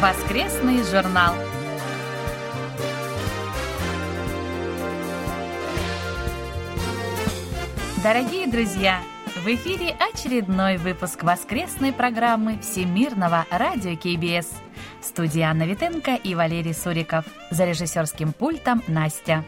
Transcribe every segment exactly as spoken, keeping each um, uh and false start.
Воскресный журнал. Дорогие друзья, в эфире очередной выпуск воскресной программы Всемирного радио ка бэ эс. В студии Анна Витенко и Валерий Суриков. За режиссерским пультом Настя.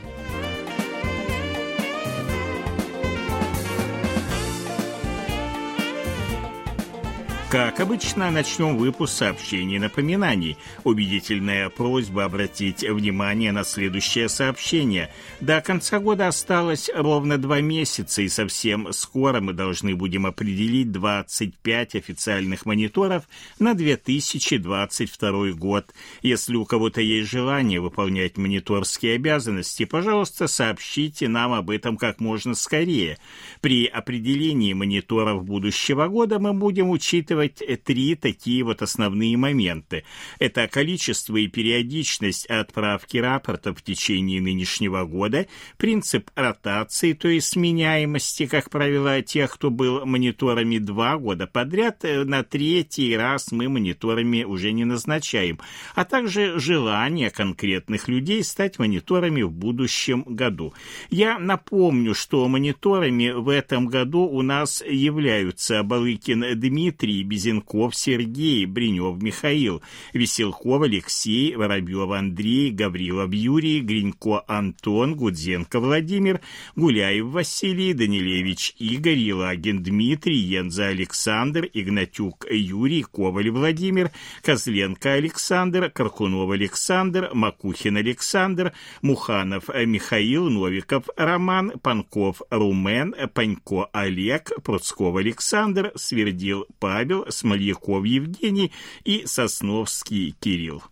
Как обычно, начнем выпуск сообщений и напоминаний. Убедительная просьба обратить внимание на следующее сообщение. До конца года осталось ровно два месяца, и совсем скоро мы должны будем определить двадцать пять официальных мониторов на две тысячи двадцать второй год. Если у кого-то есть желание выполнять мониторские обязанности, пожалуйста, сообщите нам об этом как можно скорее. При определении мониторов будущего года мы будем учитывать три такие вот основные моменты. Это количество и периодичность отправки рапорта в течение нынешнего года, принцип ротации, то есть сменяемости, как правило, тех, кто был мониторами два года подряд, на третий раз мы мониторами уже не назначаем, а также желание конкретных людей стать мониторами в будущем году. Я напомню, что мониторами в этом году у нас являются Балыкин Дмитрий, Безенков Сергей, Бринев Михаил, Веселков Алексей, Воробьев Андрей, Гаврилов Юрий, Гринько Антон, Гудзенко Владимир, Гуляев Василий, Данилевич Игорь, Елагин Дмитрий, Енза Александр, Игнатюк Юрий, Коваль Владимир, Козленко Александр, Каркунов Александр, Макухин Александр, Муханов Михаил, Новиков Роман, Панков Румен, Панько Олег, Пруцков Александр, Свердил Павел, Смольяков Евгений и Сосновский Кирилл.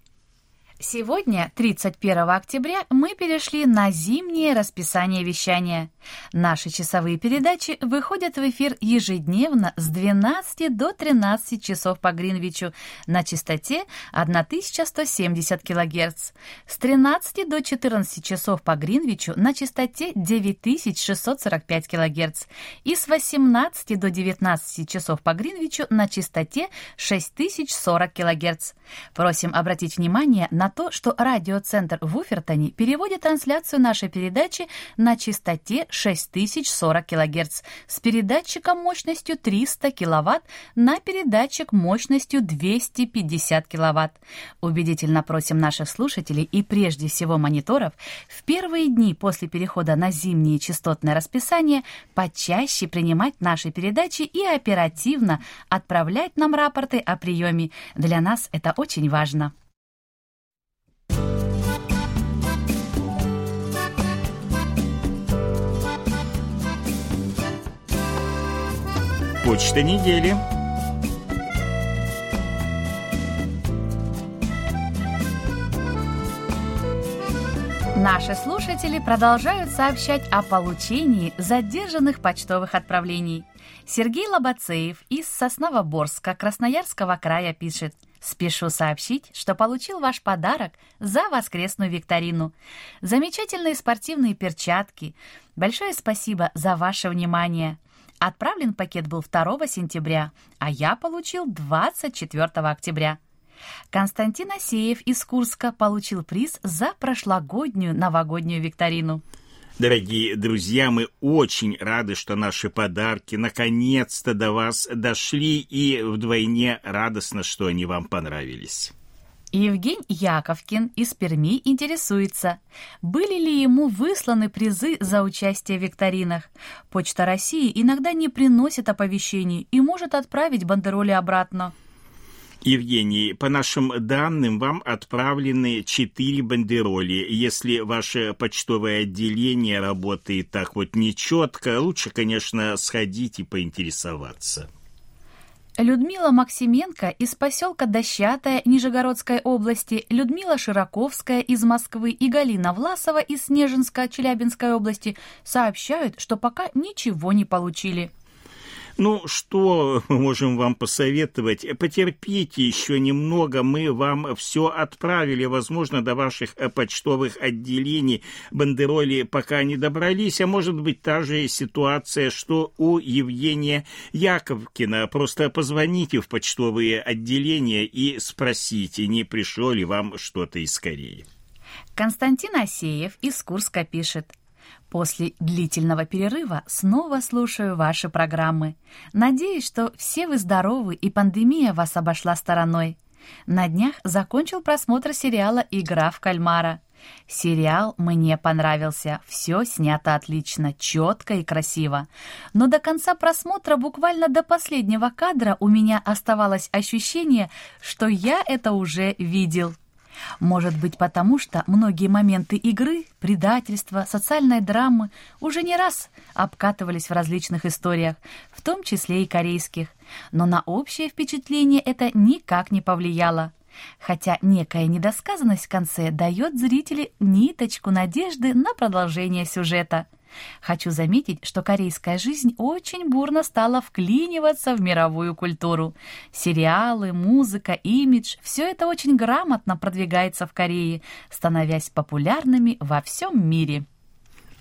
Сегодня, тридцать первого октября, мы перешли на зимнее расписание вещания. Наши часовые передачи выходят в эфир ежедневно с двенадцати до тринадцати часов по Гринвичу на частоте тысяча сто семьдесят килогерц, с тринадцати до четырнадцати часов по Гринвичу на частоте девять тысяч шестьсот сорок пять килогерц и с восемнадцати до девятнадцати часов по Гринвичу на частоте шесть тысяч сорок килогерц. Просим обратить внимание на то, что радиоцентр в Уфертоне переводит трансляцию нашей передачи на частоте шесть тысяч сорок килогерц с передатчиком мощностью триста киловатт на передатчик мощностью двести пятьдесят киловатт. Убедительно просим наших слушателей и прежде всего мониторов в первые дни после перехода на зимнее частотное расписание почаще принимать наши передачи и оперативно отправлять нам рапорты о приеме. Для нас это очень важно. Почта недели. Наши слушатели продолжают сообщать о получении задержанных почтовых отправлений. Сергей Лобацеев из Сосновоборска Красноярского края пишет: «Спешу сообщить, что получил ваш подарок за воскресную викторину. Замечательные спортивные перчатки. Большое спасибо за ваше внимание. Отправлен пакет был второго сентября, а я получил двадцать четвёртого октября. Константин Асеев из Курска получил приз за прошлогоднюю новогоднюю викторину. Дорогие друзья, мы очень рады, что наши подарки наконец-то до вас дошли, и вдвойне радостно, что они вам понравились». Евгений Яковкин из Перми интересуется, были ли ему высланы призы за участие в викторинах. Почта России иногда не приносит оповещений и может отправить бандероли обратно. Евгений, по нашим данным, вам отправлены четыре бандероли. Если ваше почтовое отделение работает так вот нечетко, лучше, конечно, сходить и поинтересоваться. Людмила Максименко из поселка Дощатая Нижегородской области, Людмила Широковская из Москвы и Галина Власова из Снежинска Челябинской области сообщают, что пока ничего не получили. Ну, что мы можем вам посоветовать? Потерпите еще немного, мы вам все отправили, возможно, до ваших почтовых отделений. Бандероли пока не добрались, а может быть, та же ситуация, что у Евгения Яковкина. Просто позвоните в почтовые отделения и спросите, не пришло ли вам что-то из Кореи. Константин Асеев из Курска пишет. После длительного перерыва снова слушаю ваши программы. Надеюсь, что все вы здоровы и пандемия вас обошла стороной. На днях закончил просмотр сериала «Игра в кальмара». Сериал мне понравился. Все снято отлично, четко и красиво. Но до конца просмотра, буквально до последнего кадра, у меня оставалось ощущение, что я это уже видел. Может быть, потому что многие моменты игры, предательства, социальной драмы уже не раз обкатывались в различных историях, в том числе и корейских. Но на общее впечатление это никак не повлияло. Хотя некая недосказанность в конце дает зрителю ниточку надежды на продолжение сюжета. Хочу заметить, что корейская жизнь очень бурно стала вклиниваться в мировую культуру. Сериалы, музыка, имидж – все это очень грамотно продвигается в Корее, становясь популярными во всем мире.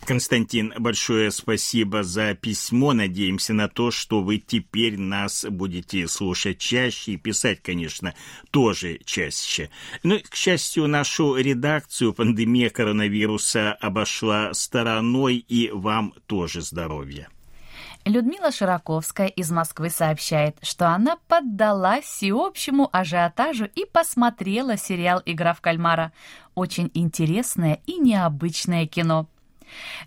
Константин, большое спасибо за письмо. Надеемся на то, что вы теперь нас будете слушать чаще и писать, конечно, тоже чаще. Ну, к счастью, нашу редакцию пандемия коронавируса обошла стороной, и вам тоже здоровья. Людмила Широковская из Москвы сообщает, что она поддалась всеобщему ажиотажу и посмотрела сериал «Игра в кальмара». Очень интересное и необычное кино.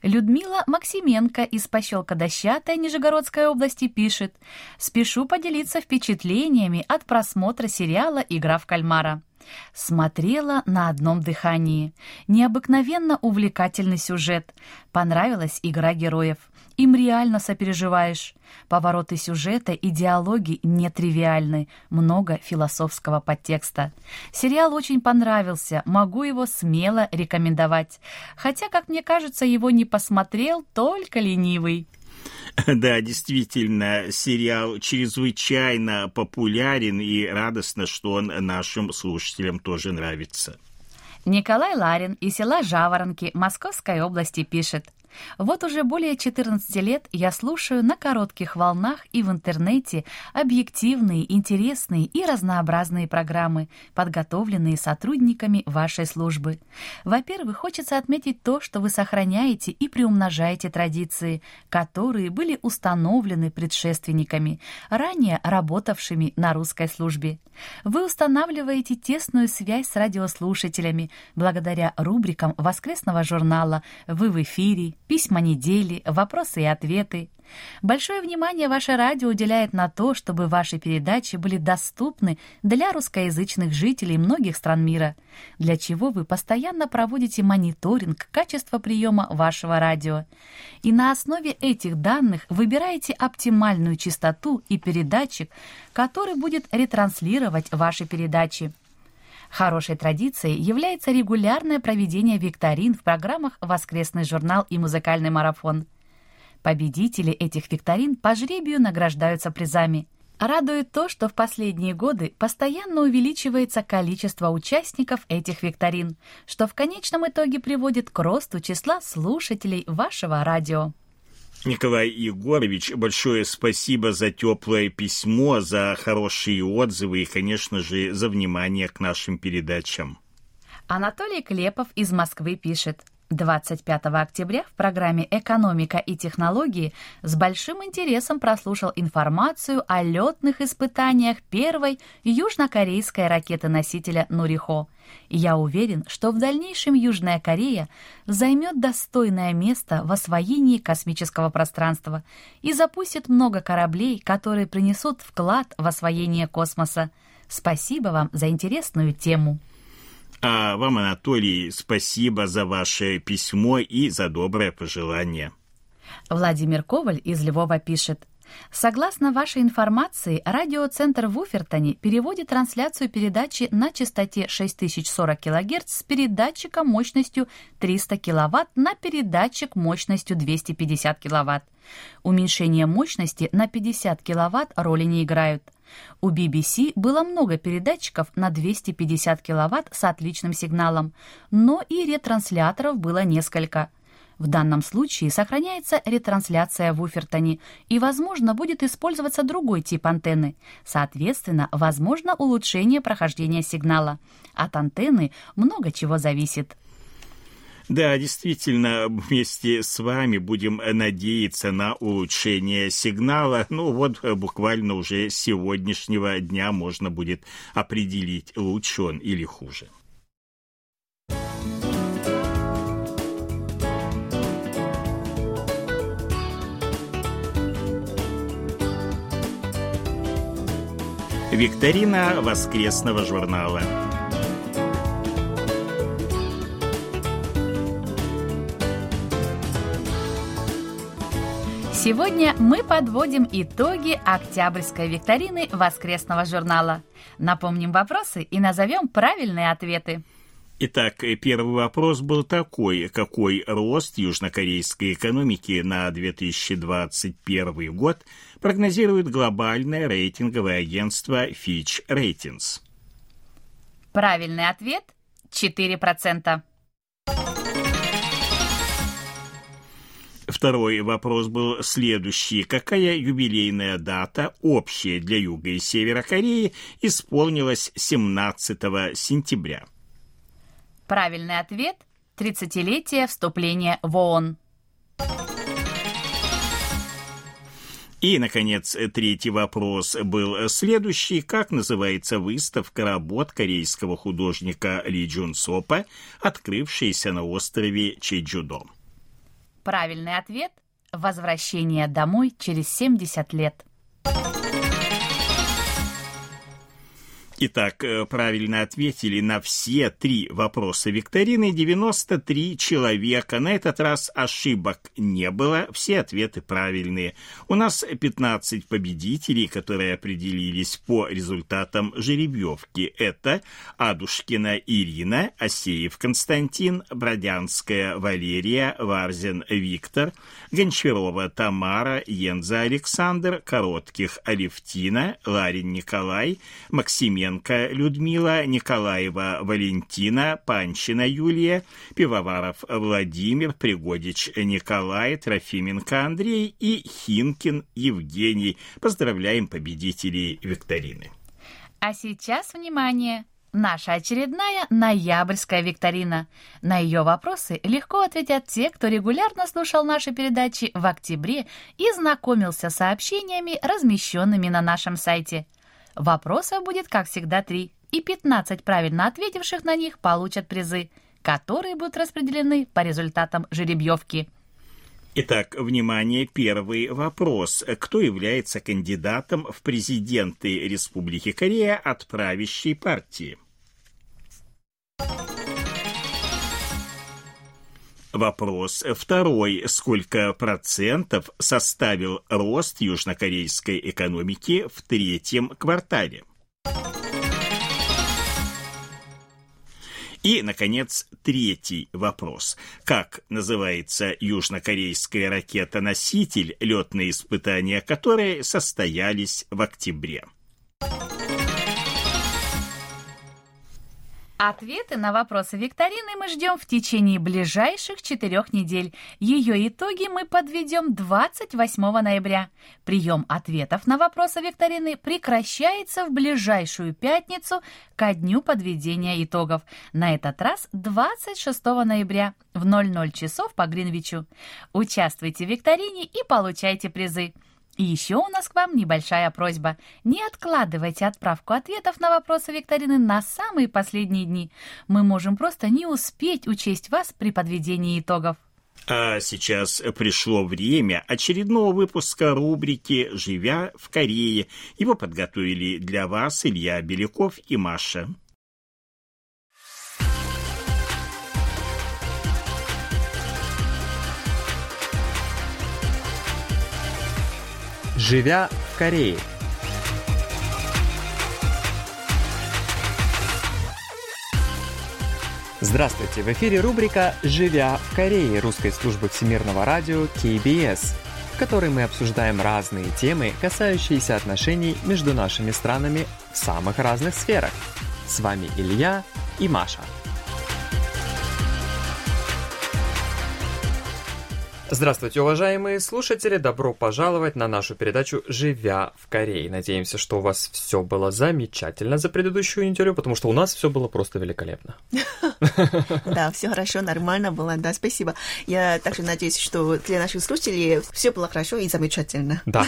Людмила Максименко из поселка Дощатая Нижегородской области пишет: «Спешу поделиться впечатлениями от просмотра сериала «Игра в кальмара». Смотрела на одном дыхании. Необыкновенно увлекательный сюжет. Понравилась игра героев. Им реально сопереживаешь. Повороты сюжета и диалоги нетривиальны. Много философского подтекста. Сериал очень понравился. Могу его смело рекомендовать. Хотя, как мне кажется, его не посмотрел только ленивый». Да, действительно, сериал чрезвычайно популярен, и радостно, что он нашим слушателям тоже нравится. Николай Ларин из села Жаворонки Московской области пишет: «Вот уже более четырнадцати лет я слушаю на коротких волнах и в интернете объективные, интересные и разнообразные программы, подготовленные сотрудниками вашей службы. Во-первых, хочется отметить то, что вы сохраняете и приумножаете традиции, которые были установлены предшественниками, ранее работавшими на русской службе. Вы устанавливаете тесную связь с радиослушателями благодаря рубрикам «Воскресного журнала», «Вы в эфире», «Письма недели», «Вопросы и ответы». Большое внимание ваше радио уделяет на то, чтобы ваши передачи были доступны для русскоязычных жителей многих стран мира, для чего вы постоянно проводите мониторинг качества приема вашего радио. И на основе этих данных выбираете оптимальную частоту и передатчик, который будет ретранслировать ваши передачи. Хорошей традицией является регулярное проведение викторин в программах «Воскресный журнал» и «Музыкальный марафон». Победители этих викторин по жребию награждаются призами. Радует то, что в последние годы постоянно увеличивается количество участников этих викторин, что в конечном итоге приводит к росту числа слушателей вашего радио. Николай Егорович, большое спасибо за теплое письмо, за хорошие отзывы и, конечно же, за внимание к нашим передачам. Анатолий Клепов из Москвы пишет: двадцать пятого октября в программе «Экономика и технологии» с большим интересом прослушал информацию о летных испытаниях первой южнокорейской ракеты-носителя «Нурихо». Я уверен, что в дальнейшем Южная Корея займет достойное место в освоении космического пространства и запустит много кораблей, которые принесут вклад в освоение космоса. Спасибо вам за интересную тему. А вам, Анатолий, спасибо за ваше письмо и за доброе пожелание. Владимир Коваль из Львова пишет: Согласно вашей информации, радиоцентр в Уфертоне переводит трансляцию передачи на частоте шесть тысяч сорок килогерц с передатчика мощностью триста киловатт на передатчик мощностью двести пятьдесят киловатт. Уменьшение мощности на пятьдесят киловатт роли не играют. У би би си было много передатчиков на двести пятьдесят киловатт с отличным сигналом, но и ретрансляторов было несколько. В данном случае сохраняется ретрансляция в Уфертоне, и, возможно, будет использоваться другой тип антенны. Соответственно, возможно улучшение прохождения сигнала. От антенны много чего зависит. Да, действительно, вместе с вами будем надеяться на улучшение сигнала. Ну вот, буквально уже с сегодняшнего дня можно будет определить, лучше он или хуже. Викторина воскресного журнала. Сегодня мы подводим итоги октябрьской викторины воскресного журнала. Напомним вопросы и назовем правильные ответы. Итак, первый вопрос был такой: какой рост южнокорейской экономики на две тысячи двадцать первый год прогнозирует глобальное рейтинговое агентство Fitch Ratings? Правильный ответ – четыре процента. Второй вопрос был следующий. Какая юбилейная дата, общая для Юга и Севера Кореи, исполнилась семнадцатого сентября? Правильный ответ – тридцатилетие вступления в ООН. И, наконец, третий вопрос был следующий. Как называется выставка работ корейского художника Ли Джун Сопа, открывшаяся на острове Чеджудо? Правильный ответ – возвращение домой через семьдесят лет. Итак, правильно ответили на все три вопроса викторины девяносто три человека. На этот раз ошибок не было, все ответы правильные. У нас пятнадцать победителей, которые определились по результатам жеребьевки. Это Адушкина Ирина, Асеев Константин, Бродянская Валерия, Варзин Виктор, Гончарова Тамара, Енза Александр, Коротких Алевтина, Ларин Николай, Максименко Людмила, Николаева Валентина, Панчина Юлия, Пивоваров Владимир, Пригодич Николай, Трофименко Андрей и Хинкин Евгений. Поздравляем победителей викторины. А сейчас внимание! Наша очередная ноябрьская викторина. На ее вопросы легко ответят те, кто регулярно слушал наши передачи в октябре и знакомился с сообщениями, размещенными на нашем сайте. Вопросов будет, как всегда, три, и пятнадцать правильно ответивших на них получат призы, которые будут распределены по результатам жеребьевки. Итак, внимание, первый вопрос. Кто является кандидатом в президенты Республики Корея от правящей партии? Вопрос второй. Сколько процентов составил рост южнокорейской экономики в третьем квартале? И, наконец, третий вопрос. Как называется южнокорейская ракета-носитель, летные испытания которой состоялись в октябре? Ответы на вопросы викторины мы ждем в течение ближайших четырех недель. Ее итоги мы подведем двадцать восьмого ноября. Прием ответов на вопросы викторины прекращается в ближайшую пятницу ко дню подведения итогов. На этот раз двадцать шестого ноября в ноль ноль часов по Гринвичу. Участвуйте в викторине и получайте призы. И еще у нас к вам небольшая просьба. Не откладывайте отправку ответов на вопросы викторины на самые последние дни. Мы можем просто не успеть учесть вас при подведении итогов. А сейчас пришло время очередного выпуска рубрики «Живя в Корее». Его подготовили для вас Илья Беляков и Маша. Живя в Корее. Здравствуйте! В эфире рубрика «Живя в Корее» русской службы всемирного радио кей би эс, в которой мы обсуждаем разные темы, касающиеся отношений между нашими странами в самых разных сферах. С вами Илья и Маша. Здравствуйте, уважаемые слушатели! Добро пожаловать на нашу передачу «Живя в Корее». Надеемся, что у вас все было замечательно за предыдущую неделю, потому что у нас все было просто великолепно. Да, все хорошо, нормально было, да, спасибо. Я также надеюсь, что для наших слушателей все было хорошо и замечательно. Да,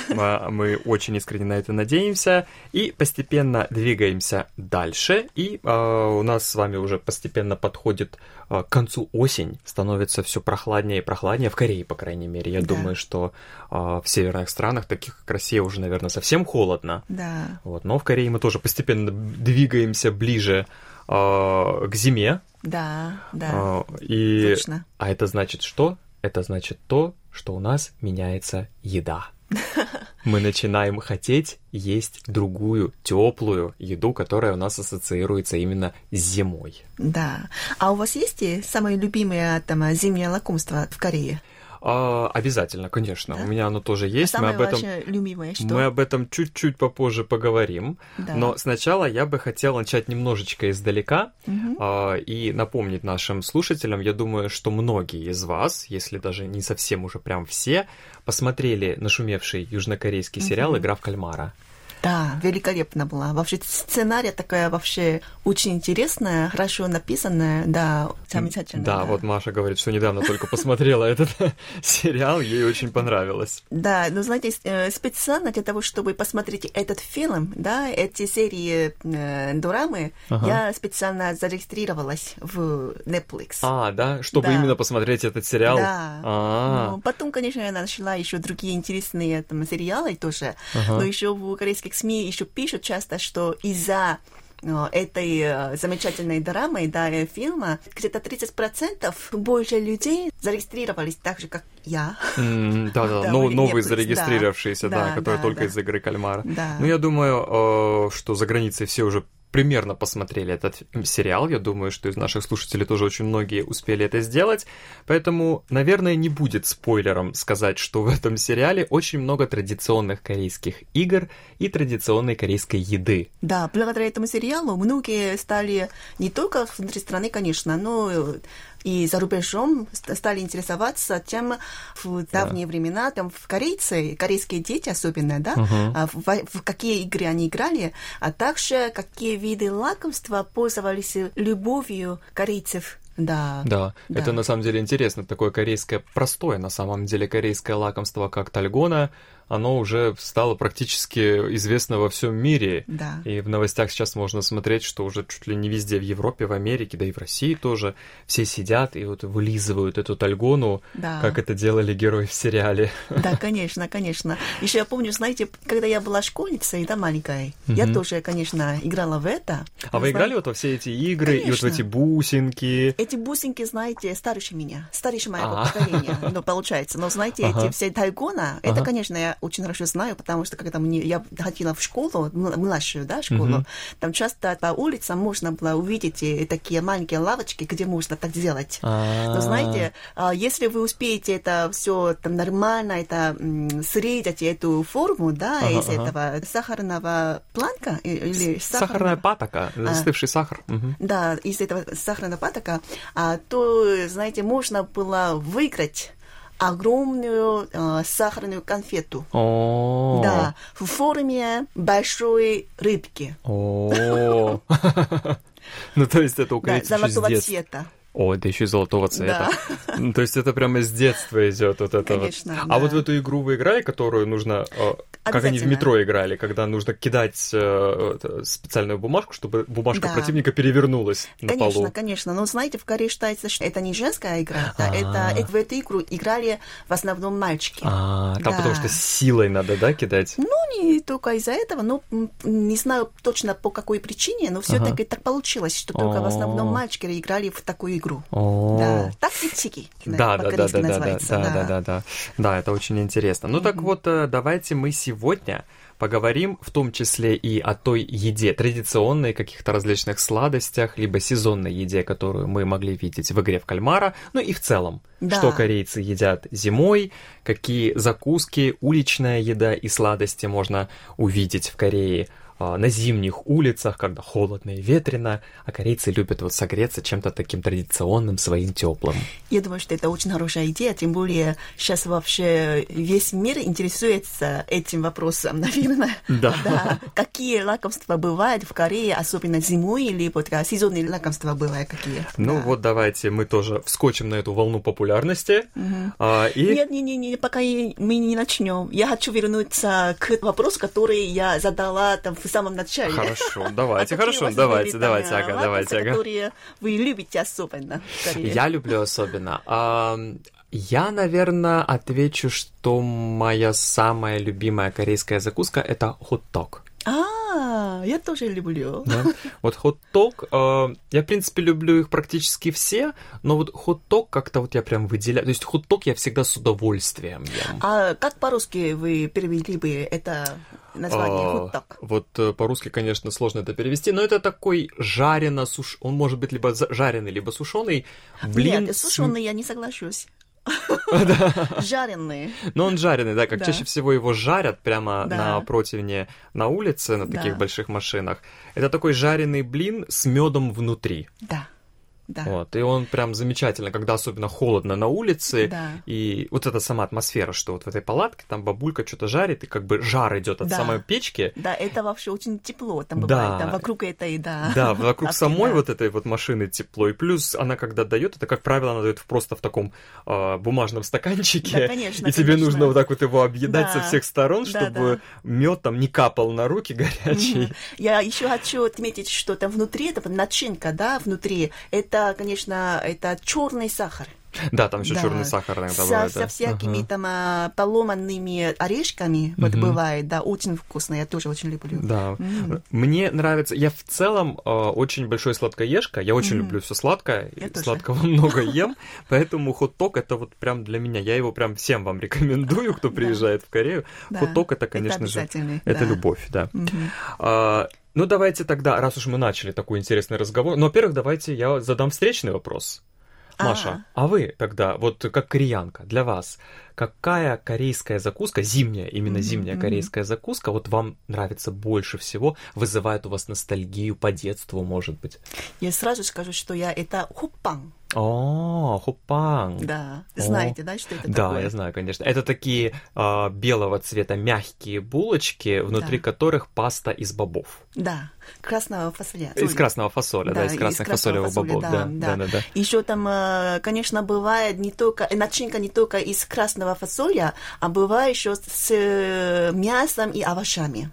мы очень искренне на это надеемся и постепенно двигаемся дальше. И у нас с вами уже постепенно подходит к концу осень, становится все прохладнее и прохладнее в Корее, по крайней мере. Я да. думаю, что э, в северных странах, таких как Россия, уже, наверное, совсем холодно. Да. Вот, но в Корее мы тоже постепенно двигаемся ближе э, к зиме. Да, да, э, и... точно. А это значит что? Это значит то, что у нас меняется еда. Мы начинаем хотеть есть другую, теплую еду, которая у нас ассоциируется именно с зимой. Да. А у вас есть самое любимое там зимнее лакомство в Корее? А, обязательно, конечно. Да? У меня оно тоже есть. А мы, об этом, любимое, что? мы об этом чуть-чуть попозже поговорим. Да. Но сначала я бы хотел начать немножечко издалека угу. а, и напомнить нашим слушателям, я думаю, что многие из вас, если даже не совсем уже прям все, посмотрели нашумевший южнокорейский угу. сериал «Игра в кальмара». Да, великолепно была. Вообще сценарий такая вообще очень интересная, хорошо написанная, да, замечательная. Да, да, вот Маша говорит, что недавно только посмотрела этот сериал, ей очень понравилось. Да, но знаете, специально для того, чтобы посмотреть этот фильм, да, эти серии дорамы, я специально зарегистрировалась в Netflix. А, да, чтобы именно посмотреть этот сериал. Да. Потом, конечно, я нашла еще другие интересные там сериалы тоже, но еще в корейских СМИ еще пишут часто, что из-за этой замечательной дорамы, да, фильма, где-то тридцать процентов больше людей зарегистрировались так же, как я. Mm, да-да, да, но, новые Netflix, зарегистрировавшиеся, да, да, да которые да, только да. из игры кальмара. Да. Ну, я думаю, что за границей все уже примерно посмотрели этот сериал. Я думаю, что из наших слушателей тоже очень многие успели это сделать. Поэтому, наверное, не будет спойлером сказать, что в этом сериале очень много традиционных корейских игр и традиционной корейской еды. Да, благодаря этому сериалу многие стали не только внутри страны, конечно, но и за рубежом стали интересоваться тем в давние да. времена, там в корейцы, корейские дети особенно, да, угу. в, в какие игры они играли, а также какие виды лакомства пользовались любовью корейцев. Да, да. Да, это на самом деле интересно, такое корейское, простое на самом деле корейское лакомство, как тальгона, оно уже стало практически известно во всем мире, да. И в новостях сейчас можно смотреть, что уже чуть ли не везде в Европе, в Америке, да и в России тоже все сидят и вот вылизывают эту тальгону, да. как это делали герои в сериале. Да, конечно, конечно. Еще я помню, знаете, когда я была школьницей, да, маленькой, угу. я тоже, конечно, играла в это. А вы играли вот во все эти игры конечно. И вот в эти бусинки? Эти бусинки, знаете, старше меня, старше моего А-а-а. поколения, ну, получается. Но, знаете, ага. эти все тальгона, это, ага. конечно, я очень хорошо знаю, потому что, когда мне, я ходила в школу, младшую, да, школу, uh-huh. там часто по улицам можно было увидеть такие маленькие лавочки, где можно так делать. Uh-huh. Но, знаете, если вы успеете это все там нормально, это срезать эту форму, да, uh-huh. из этого сахарного планка, или сахарного... Сахарная патока, застывший а, сахар. Uh-huh. Да, из этого сахарного патока, а, то, знаете, можно было выиграть огромную э, сахарную конфету. Oh. Да, в форме большой рыбки. Oh. Ну, то есть это у корейцев да, золотого еще с детства. Цвета. О, это еще и золотого цвета. Да. Ну, то есть это прямо с детства идет вот это. Конечно, вот. Да. А вот в эту игру вы играли, которую нужно... Э, как они в метро играли, когда нужно кидать э, специальную бумажку, чтобы бумажка да. противника перевернулась на конечно, полу. Конечно, конечно. Но знаете, в Корее считается, что это не женская игра, да, это, это в эту игру играли в основном мальчики. А, там да. потому что силой надо, да, кидать? Ну, не только из-за этого, но не знаю точно по какой причине, но все-таки ага. так получилось, что только О-о-о. в основном мальчики играли в такую игру. Да. Тактичики, да, по-корейски называется. Да, да, да, да, да, да. Да, это очень интересно. Ну, так вот, давайте мы сегодня сегодня поговорим в том числе и о той еде, традиционной каких-то различных сладостях, либо сезонной еде, которую мы могли видеть в игре в кальмара, ну и в целом, да. Что корейцы едят зимой, какие закуски, уличная еда и сладости можно увидеть в Корее на зимних улицах, когда холодно и ветрено, а корейцы любят вот согреться чем-то таким традиционным, своим теплым. Я думаю, что это очень хорошая идея, тем более сейчас вообще весь мир интересуется этим вопросом, наверное. Да. Да. Какие лакомства бывают в Корее, особенно зимой, или вот сезонные лакомства бывают какие? Ну да. Вот давайте мы тоже вскочим на эту волну популярности. Угу. А, и... Нет, нет, нет, нет, пока мы не начнем. Я хочу вернуться к вопросу, который я задала там в самом начале. Хорошо, давайте, а хорошо, давайте, давайте, там, ага, давайте, ага. Которые вы любите особенно в Корее? Я люблю особенно. Я, наверное, отвечу, что моя самая любимая корейская закуска – это хот-дог. А, я тоже люблю. Да. Вот хот-дог, э, я, в принципе, люблю их практически все, но вот хот-дог как-то вот я прям выделяю. То есть хот-дог я всегда с удовольствием ем. А как по-русски вы перевели бы это название хот-дог? Вот по-русски, конечно, сложно это перевести, но это такой жарено-сушеный, он может быть либо жареный, либо сушеный. Блин, нет, сушеный я не соглашусь. Жареный. Но он жареный, да, как да. Чаще всего его жарят прямо да. на противне на улице, на таких да. больших машинах. Это такой жареный блин с медом внутри. Да. Да. Вот. И он прям замечательно, когда особенно холодно на улице, да. и вот эта сама атмосфера, что вот в этой палатке там бабулька что-то жарит, и как бы жар идет от да. самой печки. Да, это вообще очень тепло там бывает, да. там вокруг этой, да. Да, вокруг самой да. вот этой вот машины тепло, и плюс она когда дает, это, как правило, она дает просто в таком э, бумажном стаканчике, да, конечно, и тебе конечно. Нужно вот так вот его объедать да. со всех сторон, да, чтобы да. мед там не капал на руки горячий. Mm-hmm. Я еще хочу отметить, что там внутри, это начинка, да, внутри, это Да, конечно, это черный сахар. Да, там еще да. черный сахар иногда бывает. Со, да. со всякими uh-huh. там поломанными орешками, вот uh-huh. бывает, да, очень вкусно, я тоже очень люблю. Да, mm. мне нравится, я в целом э, очень большой сладкоежка, я очень mm. люблю все сладкое, я сладкого тоже. Много ем, поэтому хот-дог это вот прям для меня, я его прям всем вам рекомендую, кто приезжает да. в Корею. Да. Хот-дог это, конечно это же, это да. любовь, да. Mm-hmm. Ну, давайте тогда, раз уж мы начали такой интересный разговор, ну, во-первых, давайте я задам встречный вопрос. Маша, а, а вы тогда, вот как кореянка, для вас, какая корейская закуска, зимняя, именно зимняя mm-hmm. корейская закуска, вот вам нравится больше всего, вызывает у вас ностальгию по детству, может быть? Я сразу скажу, что я это хоппанг. О, хоппанг. Да, знаете, О. да, что это да, такое? Да, я знаю, конечно. Это такие э, белого цвета мягкие булочки, внутри да. которых паста из бобов. Да, красного фасоля. Из Ой. красного фасоля, да, да из красных из фасолевых фасоля, бобов. Да, да, да. да, да. Еще там, конечно, бывает не только, начинка не только из красного фасоля, а бывает еще с мясом и овощами.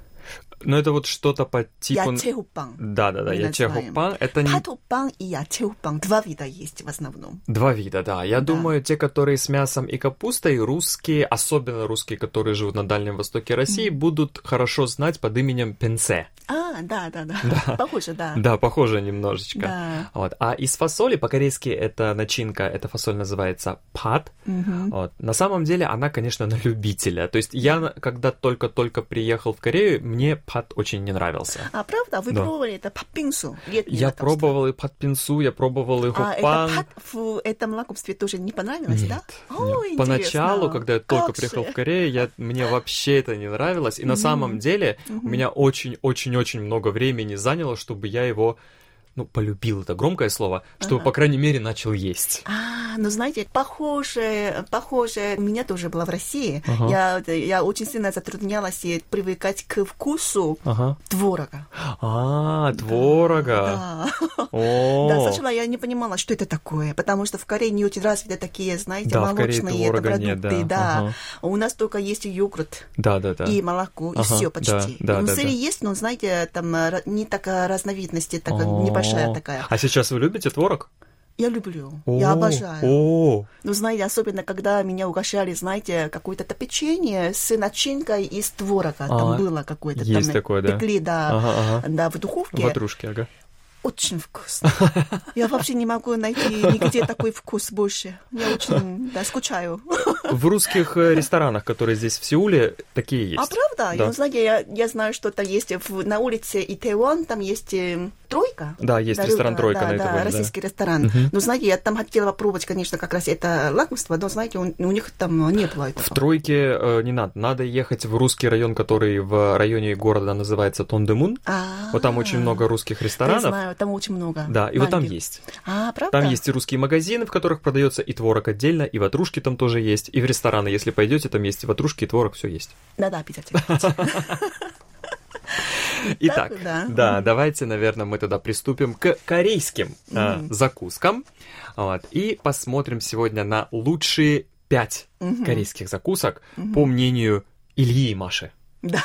Но это вот что-то по типу... Яче-хуппанг. Да-да-да, яче-хуппанг. Это... Пат-хуппанг и яче-хуппанг. Два вида есть в основном. Два вида, да. Я да. думаю, те, которые с мясом и капустой, русские, особенно русские, которые живут на Дальнем Востоке России, mm. будут хорошо знать под именем пенсе. А, да-да-да. Похоже, да. Да, похоже немножечко. Да. Вот. А из фасоли, по-корейски это начинка, эта фасоль называется пат. Mm-hmm. Вот. На самом деле она, конечно, на любителя. То есть я, когда только-только приехал в Корею, мне пат очень не нравился. А, правда? Вы да. пробовали это патпинсу? Я лакомство. Пробовал и патпинсу, я пробовал и хоппанг. А это пат в этом лакомстве тоже не понравилось, нет, да? О, нет. Поначалу, когда я только как приехал же? В Корею, я, мне вообще это не нравилось. И mm-hmm. на самом деле mm-hmm. у меня очень-очень-очень много времени заняло, чтобы я его... Ну, полюбил, это громкое слово, чтобы, ага. по крайней мере, начал есть. А, ну, знаете, похоже, похоже, у меня тоже было в России. Ага. Я, я очень сильно затруднялась привыкать к вкусу ага. творога. А, творога. Да, да. да, сначала я не понимала, что это такое, потому что в Корее не очень развиты такие, знаете, да, молочные это продукты. Нет, да. Да. Ага. У нас только есть йогурт да, да, да. и молоко, ага. и все почти. Да, да, ну, да, сыр да. есть, но, знаете, там не так разновидности, так не такая. А сейчас вы любите творог? Я люблю, о, я обожаю. О. Ну, знаете, особенно, когда меня угощали, знаете, какое-то печенье с начинкой из творога. А, там было какое-то. Есть там такое, да? Пекли, да, ага, ага. да, в духовке. В ватрушке, ага. Очень вкусно. Я вообще не могу найти нигде такой вкус больше. Я очень, да, скучаю. В русских ресторанах, которые здесь в Сеуле, такие есть. А правда? Да. Я, знаю, я, я знаю, что там есть в, на улице Итеон, там есть Тройка. Да, есть Дорога, ресторан Тройка да, на Итеоне. Да, российский да. ресторан. Uh-huh. Но, знаете, я там хотела попробовать, конечно, как раз это лакомство, но, знаете, у, у них там не было этого. В Тройке э, не надо. Надо ехать в русский район, который в районе города называется Тондемун. А-а-а. Вот там очень много русских ресторанов. Я знаю, там очень много. Да, и вот там есть. А, правда? Там есть и русские магазины, в которых продается и творог отдельно, и ватрушки там тоже есть, и в рестораны, если пойдете, там есть и ватрушки, и творог, все есть. Да-да, обязательно. Итак, да. да, давайте, наверное, мы тогда приступим к корейским mm-hmm. э, закускам. Вот, и посмотрим сегодня на лучшие пять mm-hmm. корейских закусок, mm-hmm. по мнению Ильи и Маши. Да.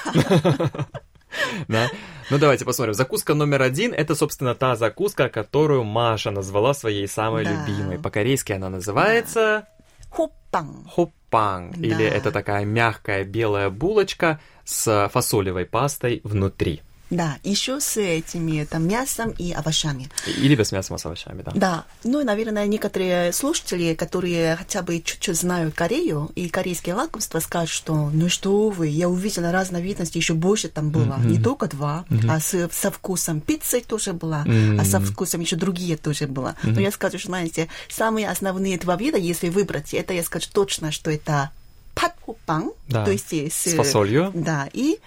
Да. Ну, давайте посмотрим. Закуска номер один – это, собственно, та закуска, которую Маша назвала своей самой да. любимой. По-корейски она называется... Хоппанг. Хоппанг. Да. Или это такая мягкая белая булочка с фасолевой пастой внутри. Да, еще с этими там, мясом и овощами. Или без мяса, а с овощами, да. Да, ну и, наверное, некоторые слушатели, которые хотя бы чуть-чуть знают Корею и корейские лакомства, скажут, что ну что вы, я увидела разновидности, еще больше там было, mm-hmm. не только два, mm-hmm. а с, со вкусом пиццы тоже была, mm-hmm. а со вкусом еще другие тоже было. Mm-hmm. Но я скажу, что, знаете, самые основные два вида, если выбрать, это я скажу точно, что это пат-хоппанг, да. то есть с, с фасолью, да, и...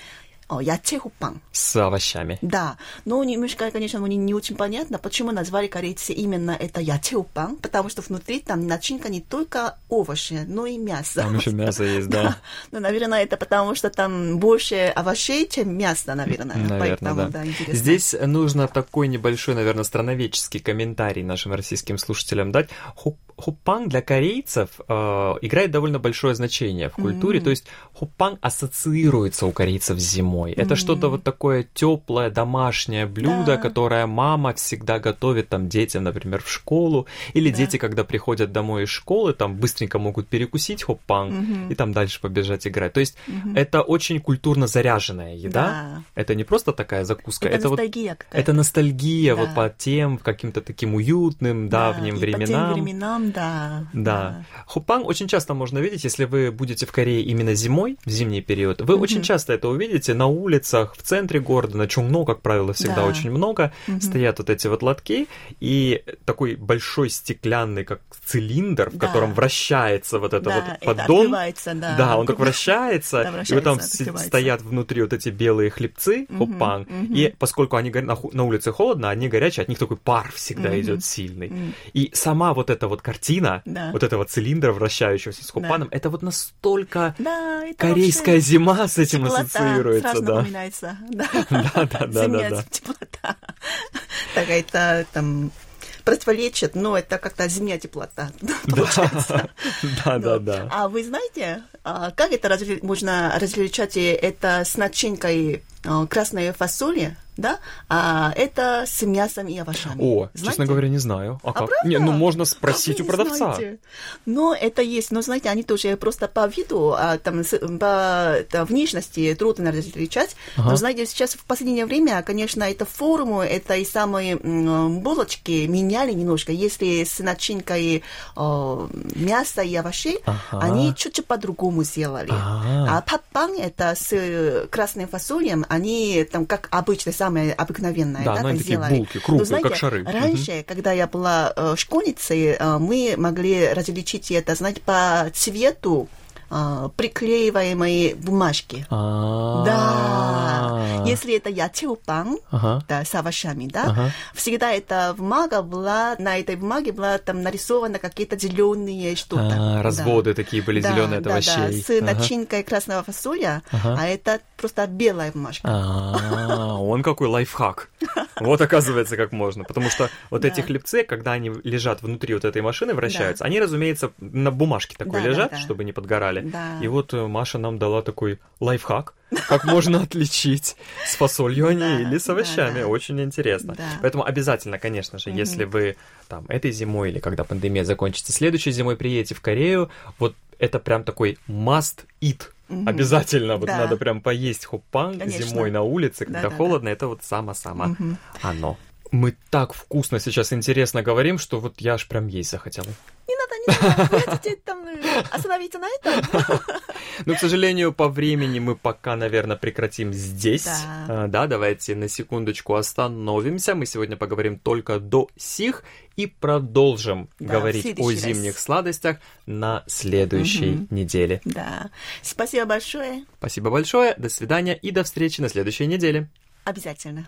яче-хуппанг. С овощами. Да. Но немножко, конечно, мне не очень понятно, почему назвали корейцы именно это яче-хуппанг, потому что внутри там начинка не только овощи, но и мясо. Там еще мясо есть, да. да. Ну, наверное, это потому что там больше овощей, чем мяса, наверное. Наверное, поэтому, да. да здесь нужно такой небольшой, наверное, страноведческий комментарий нашим российским слушателям дать. Хуппанг для корейцев э, играет довольно большое значение в культуре, mm-hmm. то есть хуппанг ассоциируется у корейцев с зимой. Mm-hmm. Это что-то вот такое теплое домашнее блюдо, да. которое мама всегда готовит там детям, например, в школу, или да. дети, когда приходят домой из школы, там быстренько могут перекусить хуппанг mm-hmm. и там дальше побежать играть. То есть mm-hmm. это очень культурно заряженная еда. Да. Это не просто такая закуска. Это, это ностальгия вот, какая-то. Это ностальгия да. вот по тем каким-то таким уютным давним да, временам. По тем временам. Да, да. да. Хуппанг очень часто можно видеть, если вы будете в Корее именно зимой, в зимний период. Вы mm-hmm. очень часто это увидите на улицах, в центре города, на Чонгно, как правило, всегда да. очень много. Mm-hmm. Стоят вот эти вот лотки и такой большой стеклянный, как цилиндр, в да. котором вращается вот этот да, вот поддон. Это да, да, он так вращается, да, вращается и вот там открывается. Стоят внутри вот эти белые хлебцы, mm-hmm. хуппанг. Mm-hmm. И поскольку они на, на улице холодно, они горячие, от них такой пар всегда mm-hmm. идет сильный. Mm-hmm. И сама вот эта вот картина, Картина да. вот этого цилиндра, вращающегося с хуппаном, да. это вот настолько да, это корейская зима с этим теплота, ассоциируется. Сразу да. напоминается. Да, да, да. Зимняя да, да. теплота. Такая-то там противоречит, но это как-то зимняя теплота получается. Да, да, да. А вы знаете, как это можно различать? Это с начинкой красной фасоли? Да, а это с мясом и овощами. О, знаете? Честно говоря, не знаю. А, а как? Не, ну можно спросить как у продавца. Знаете? Но это есть, но знаете, они тоже просто по виду, а, там, по там, внешности трудно различать. Ага. Но знаете, сейчас в последнее время, конечно, это форму, это и самые м, булочки меняли немножко. Если с начинкой о, мяса и овощей, ага. они чуть-чуть по-другому сделали. Ага. А паппанг это с красным фасолем, они там как обычно сам самое обыкновенное, да, да но это такие сделали. Булки, крупные, но, знаете, как шары. Раньше, uh-huh. когда я была э, школьницей, э, мы могли различить это, знаете, по цвету э, приклеиваемой бумажки. Ah. Да. Если это яче-хуппанг uh-huh. да, с овощами, да, uh-huh. всегда эта бумага была, на этой бумаге была там нарисованы какие-то зеленые что-то. Ah, да. Разводы такие были да, зеленые от да, овощей. Да, с uh-huh. начинкой красного фасоля, uh-huh. а это просто белая бумажка. Ah. Он какой лайфхак. Вот оказывается, как можно. Потому что вот да. эти хлебцы, когда они лежат внутри вот этой машины, вращаются, да. они, разумеется, на бумажке такой да, лежат, да, да. чтобы не подгорали. Да. И вот Маша нам дала такой лайфхак, как можно отличить с фасолью они да, или с овощами. Да, да. Очень интересно. Да. Поэтому обязательно, конечно же, mm-hmm. если вы там этой зимой или когда пандемия закончится, следующей зимой приедете в Корею, вот это прям такой must eat. Mm-hmm. Обязательно, вот да. надо прям поесть хуппанг зимой на улице, когда да, да, холодно, да. это вот само-само mm-hmm. оно. Мы так вкусно сейчас интересно говорим, что вот я аж прям есть захотела. Не надо, не надо, хватите там, остановите на этом. Ну, к сожалению, по времени мы пока, наверное, прекратим здесь. Да. да, давайте на секундочку остановимся. Мы сегодня поговорим только до сих и продолжим да, говорить о зимних раз. сладостях на следующей угу. неделе. Да. Спасибо большое. Спасибо большое. До свидания и до встречи на следующей неделе. Обязательно.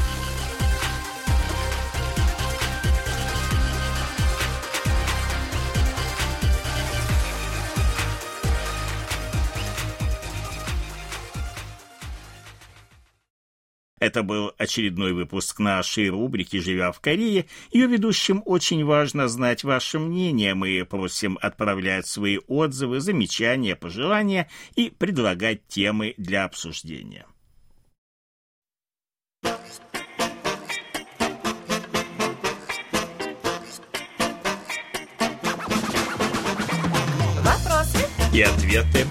Это был очередной выпуск нашей рубрики «Живя в Корее». Ее ведущим очень важно знать ваше мнение. Мы просим отправлять свои отзывы, замечания, пожелания и предлагать темы для обсуждения. Вопросы и ответы.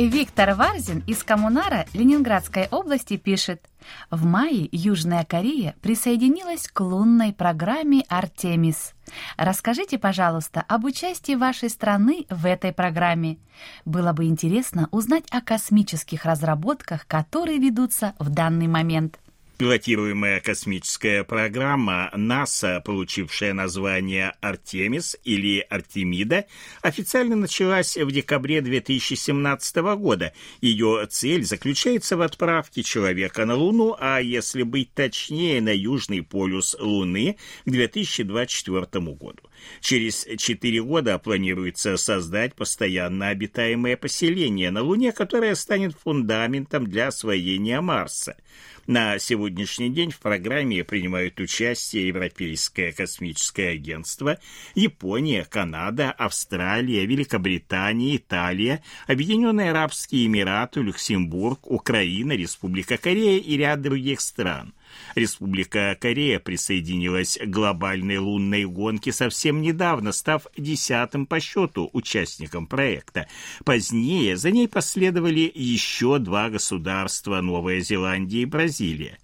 Виктор Варзин из Коммунара Ленинградской области пишет: в мае Южная Корея присоединилась к лунной программе «Артемис». Расскажите, пожалуйста, об участии вашей страны в этой программе. Было бы интересно узнать о космических разработках, которые ведутся в данный момент. Пилотируемая космическая программа НАСА, получившая название «Артемис» или «Артемида», официально началась в декабре две тысячи семнадцатого года. Ее цель заключается в отправке человека на Луну, а если быть точнее, на Южный полюс Луны к две тысячи двадцать четвёртому году. Через четыре года планируется создать постоянно обитаемое поселение на Луне, которое станет фундаментом для освоения Марса. На сегодняшний день в программе принимают участие Европейское космическое агентство, Япония, Канада, Австралия, Великобритания, Италия, Объединенные Арабские Эмираты, Люксембург, Украина, Республика Корея и ряд других стран. Республика Корея присоединилась к глобальной лунной гонке совсем недавно, став десятым по счету участником проекта. Позднее за ней последовали еще два государства – Новая Зеландия и Бразилия.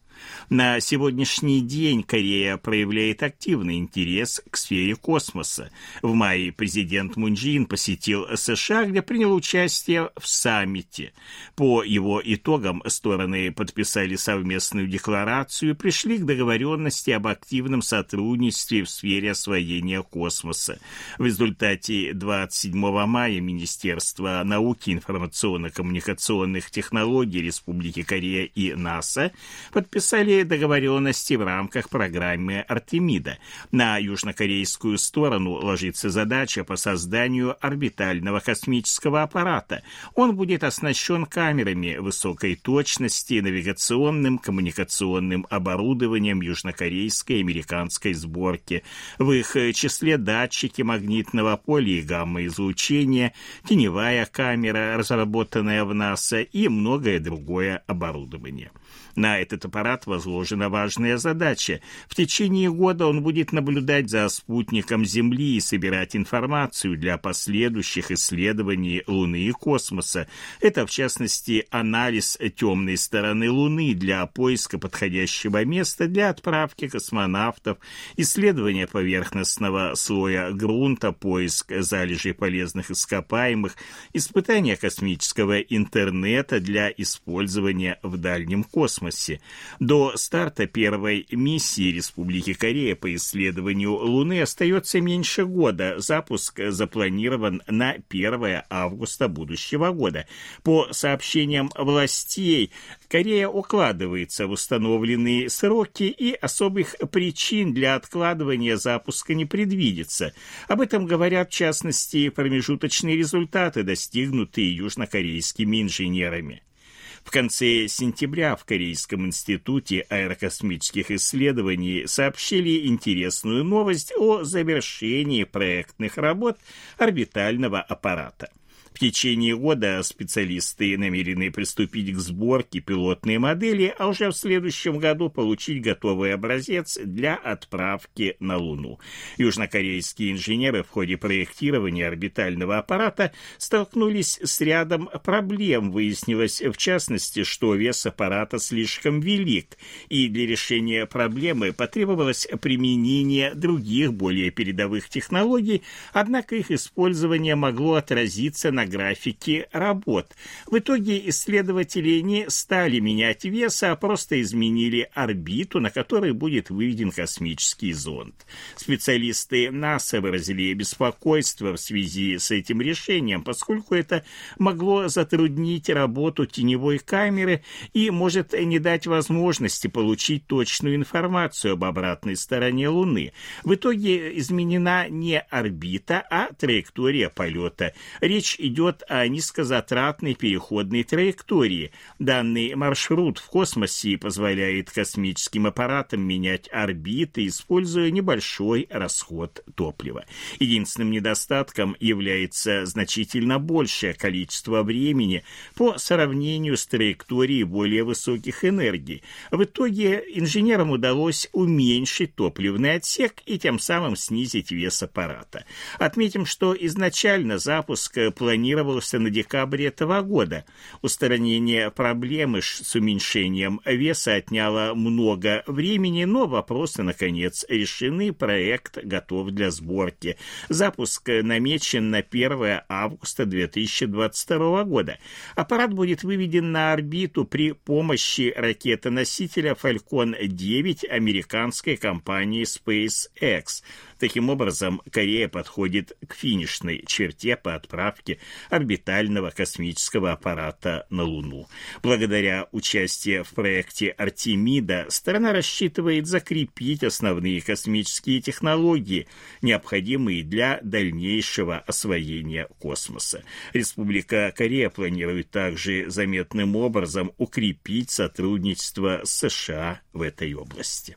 На сегодняшний день Корея проявляет активный интерес к сфере космоса. В мае президент Мун Чже Ин посетил США, где принял участие в саммите. По его итогам стороны подписали совместную декларацию и пришли к договоренности об активном сотрудничестве в сфере освоения космоса. В результате двадцать седьмого мая Министерство науки, информационно-коммуникационных технологий Республики Корея и НАСА подписали договоренности в рамках программы «Артемида». На южнокорейскую сторону ложится задача по созданию орбитального космического аппарата. Он будет оснащен камерами высокой точности, навигационным, коммуникационным оборудованием южнокорейской и американской сборки. В их числе датчики магнитного поля и гамма-излучения, теневая камера, разработанная в НАСА, и многое другое оборудование. На этот аппарат возложена важная задача. В течение года он будет наблюдать за спутником Земли и собирать информацию для последующих исследований Луны и космоса. Это, в частности, анализ темной стороны Луны для поиска подходящего места для отправки космонавтов, исследование поверхностного слоя грунта, поиск залежей полезных ископаемых, испытание космического интернета для использования в дальнем космосе. До старта первой миссии Республики Корея по исследованию Луны остается меньше года. Запуск запланирован на первое августа будущего года. По сообщениям властей, Корея укладывается в установленные сроки, и особых причин для откладывания запуска не предвидится. Об этом говорят, в частности, промежуточные результаты, достигнутые южнокорейскими инженерами. В конце сентября в Корейском институте аэрокосмических исследований сообщили интересную новость о завершении проектных работ орбитального аппарата. В течение года специалисты намерены приступить к сборке пилотной модели, а уже в следующем году получить готовый образец для отправки на Луну. Южнокорейские инженеры в ходе проектирования орбитального аппарата столкнулись с рядом проблем. Выяснилось, в частности, что вес аппарата слишком велик, и для решения проблемы потребовалось применение других, более передовых технологий, однако их использование могло отразиться на графике работ. В итоге исследователи не стали менять вес, а просто изменили орбиту, на которой будет выведен космический зонд. Специалисты НАСА выразили беспокойство в связи с этим решением, поскольку это могло затруднить работу теневой камеры и может не дать возможности получить точную информацию об обратной стороне Луны. В итоге изменена не орбита, а траектория полета. Речь идет о низкозатратной переходной траектории. Данный маршрут в космосе позволяет космическим аппаратам менять орбиты, используя небольшой расход топлива. Единственным недостатком является значительно большее количество времени по сравнению с траекторией более высоких энергий. В итоге инженерам удалось уменьшить топливный отсек и тем самым снизить вес аппарата. Отметим, что изначально запуск планировался на декабре этого года. Устранение проблемы с уменьшением веса отняло много времени, но вопросы, наконец, решены. Проект готов для сборки. Запуск намечен на первое августа две тысячи двадцать второго года. Аппарат будет выведен на орбиту при помощи ракетоносителя «Фалькон девять» американской компании SpaceX. Таким образом, Корея подходит к финишной черте по отправке орбитального космического аппарата на Луну. Благодаря участию в проекте «Артемида» страна рассчитывает закрепить основные космические технологии, необходимые для дальнейшего освоения космоса. Республика Корея планирует также заметным образом укрепить сотрудничество с США в этой области.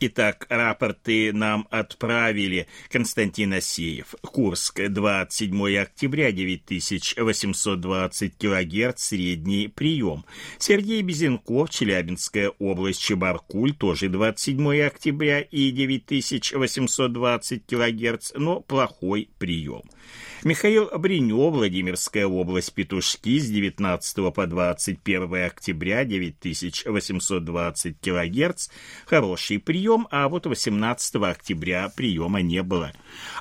Итак, рапорты нам отправили: Константин Асеев, Курск, двадцать седьмого октября, девять тысяч восемьсот двадцать килогерц, средний прием. Сергей Безенков, Челябинская область, Чебаркуль, тоже двадцать седьмого октября и девять тысяч восемьсот двадцать килогерц, но плохой прием. Михаил Бринев, Владимирская область, Петушки, с девятнадцатого по двадцать первое октября, девять тысяч восемьсот двадцать килогерц, хороший прием, а вот восемнадцатого октября приема не было.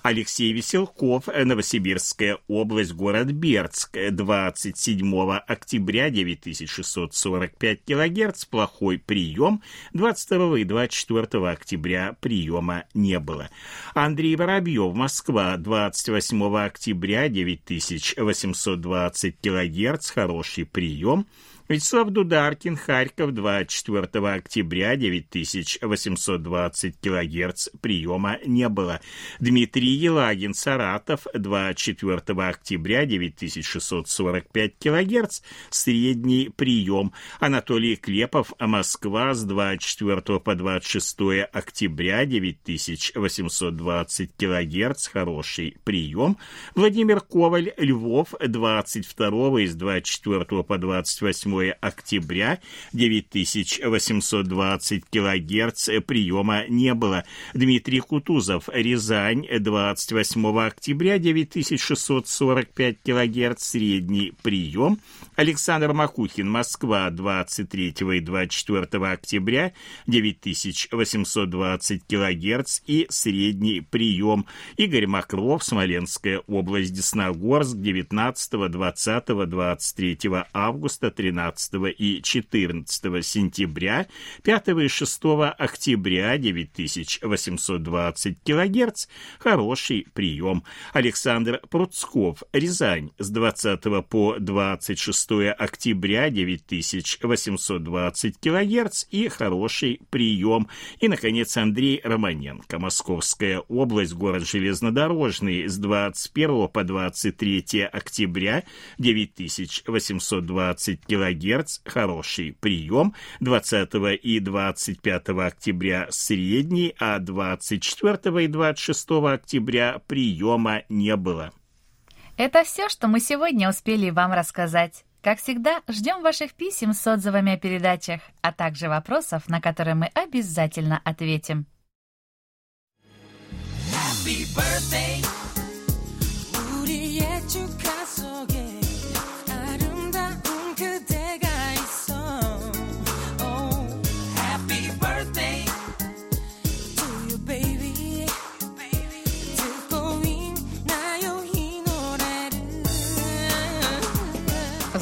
Алексей Веселков, Новосибирская область, город Бердск, двадцать седьмого октября, девять тысяч шестьсот сорок пять килогерц, плохой прием, двадцать второго и двадцать четвертого октября приема не было. Андрей Воробьев, Москва, двадцать восьмого октября, девять тысяч восемьсот двадцать килогерц, хороший прием. Вячеслав Дударкин, Харьков, двадцать четвертого октября, девять тысяч восемьсот двадцать килогерц, приема не было. Дмитрий Елагин, Саратов, двадцать четвертого октября, девять тысяч шестьсот сорок пять килогерц, средний прием. Анатолий Клепов, Москва, с двадцать четвертого по двадцать шестое октября, девять тысяч восемьсот двадцать килогерц, хороший прием. Владимир Коваль, Львов, двадцать второго из двадцать четвертого по двадцать восьмое октября, девять тысяч восемьсот двадцать килогерц, приема не было. Дмитрий Кутузов, Рязань, двадцать восьмого октября, девять тысяч шестьсот сорок пять килогерц, средний прием. Александр Макухин, Москва, двадцать третьего и двадцать четвертого октября, девять тысяч восемьсот двадцать килогерц и средний прием. Игорь Мокров, Смоленская область, Десногорск, девятнадцатого, двадцатого, двадцать третьего августа, тринадцатого тринадцатого и четырнадцатого сентября, пятого и шестого октября девять тысяч восемьсот двадцать килогерц, хороший прием. Александр Пруцков, Рязань, с двадцатого по двадцать шестое октября девять тысяч восемьсот двадцать килогерц и хороший прием. И, наконец, Андрей Романенко, Московская область, город Железнодорожный, с двадцать первого по двадцать третье октября девять тысяч восемьсот двадцать килогерц, хороший прием. двадцатого и двадцать пятого октября средний, а двадцать четвертого и двадцать шестого октября приема не было. Это все, что мы сегодня успели вам рассказать. Как всегда, ждем ваших писем с отзывами о передачах, а также вопросов, на которые мы обязательно ответим. В